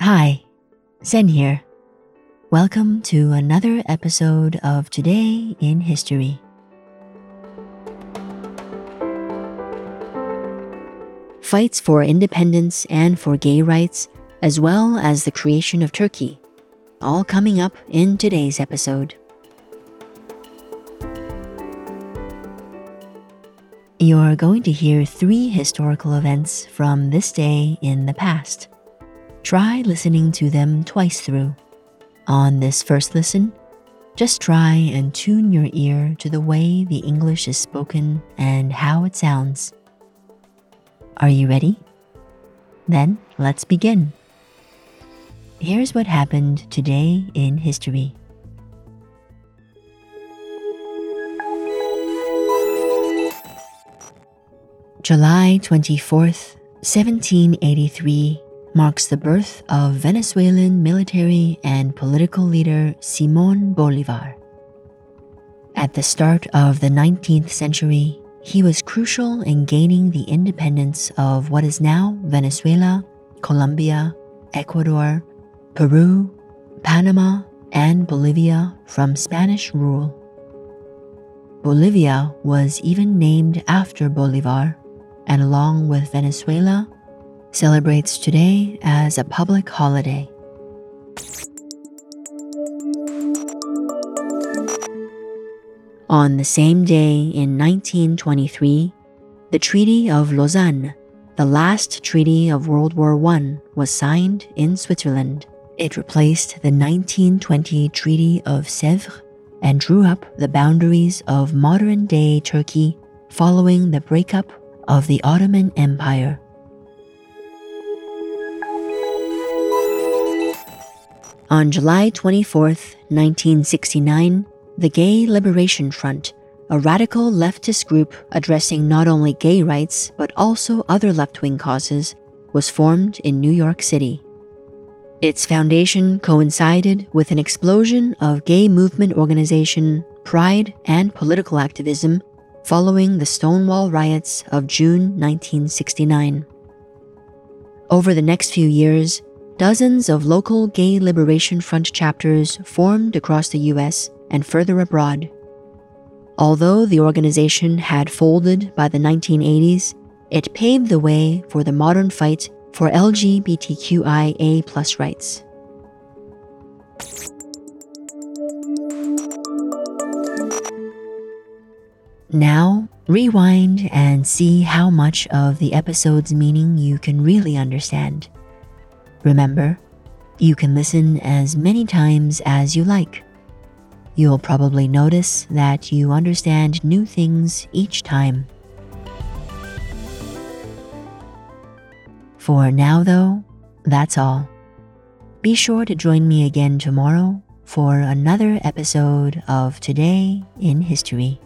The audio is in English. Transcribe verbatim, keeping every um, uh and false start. Hi, Zen here. Welcome to another episode of Today in History. Fights for independence and for gay rights, as well as the creation of Turkey, all coming up in today's episode. You're going to hear three historical events from this day in the past. Try listening to them twice through. On this first listen, just try and tune your ear to the way the English is spoken and how it sounds. Are you ready? Then let's begin. Here's what happened today in history. July twenty-fourth, seventeen eighty-three marks the birth of Venezuelan military and political leader Simón Bolívar. At the start of the nineteenth century, he was crucial in gaining the independence of what is now Venezuela, Colombia, Ecuador, Peru, Panama, and Bolivia from Spanish rule. Bolivia was even named after Bolívar, and along with Venezuela, celebrates today as a public holiday. On the same day in nineteen twenty-three, the Treaty of Lausanne, the last treaty of World War One, was signed in Switzerland. It replaced the nineteen twenty Treaty of Sèvres and drew up the boundaries of modern-day Turkey following the breakup of the Ottoman Empire. On July twenty-fourth, nineteen sixty-nine, the Gay Liberation Front, a radical leftist group addressing not only gay rights but also other left-wing causes, was formed in New York City. Its foundation coincided with an explosion of gay movement organization, pride, and political activism following the Stonewall Riots of June nineteen sixty-nine. Over the next few years, dozens of local Gay Liberation Front chapters formed across the U S and further abroad. Although the organization had folded by the nineteen eighties, it paved the way for the modern fight for L G B T Q I A plus rights. Now, rewind and see how much of the episode's meaning you can really understand. Remember, you can listen as many times as you like. You'll probably notice that you understand new things each time. For now, though, that's all. Be sure to join me again tomorrow for another episode of Today in History.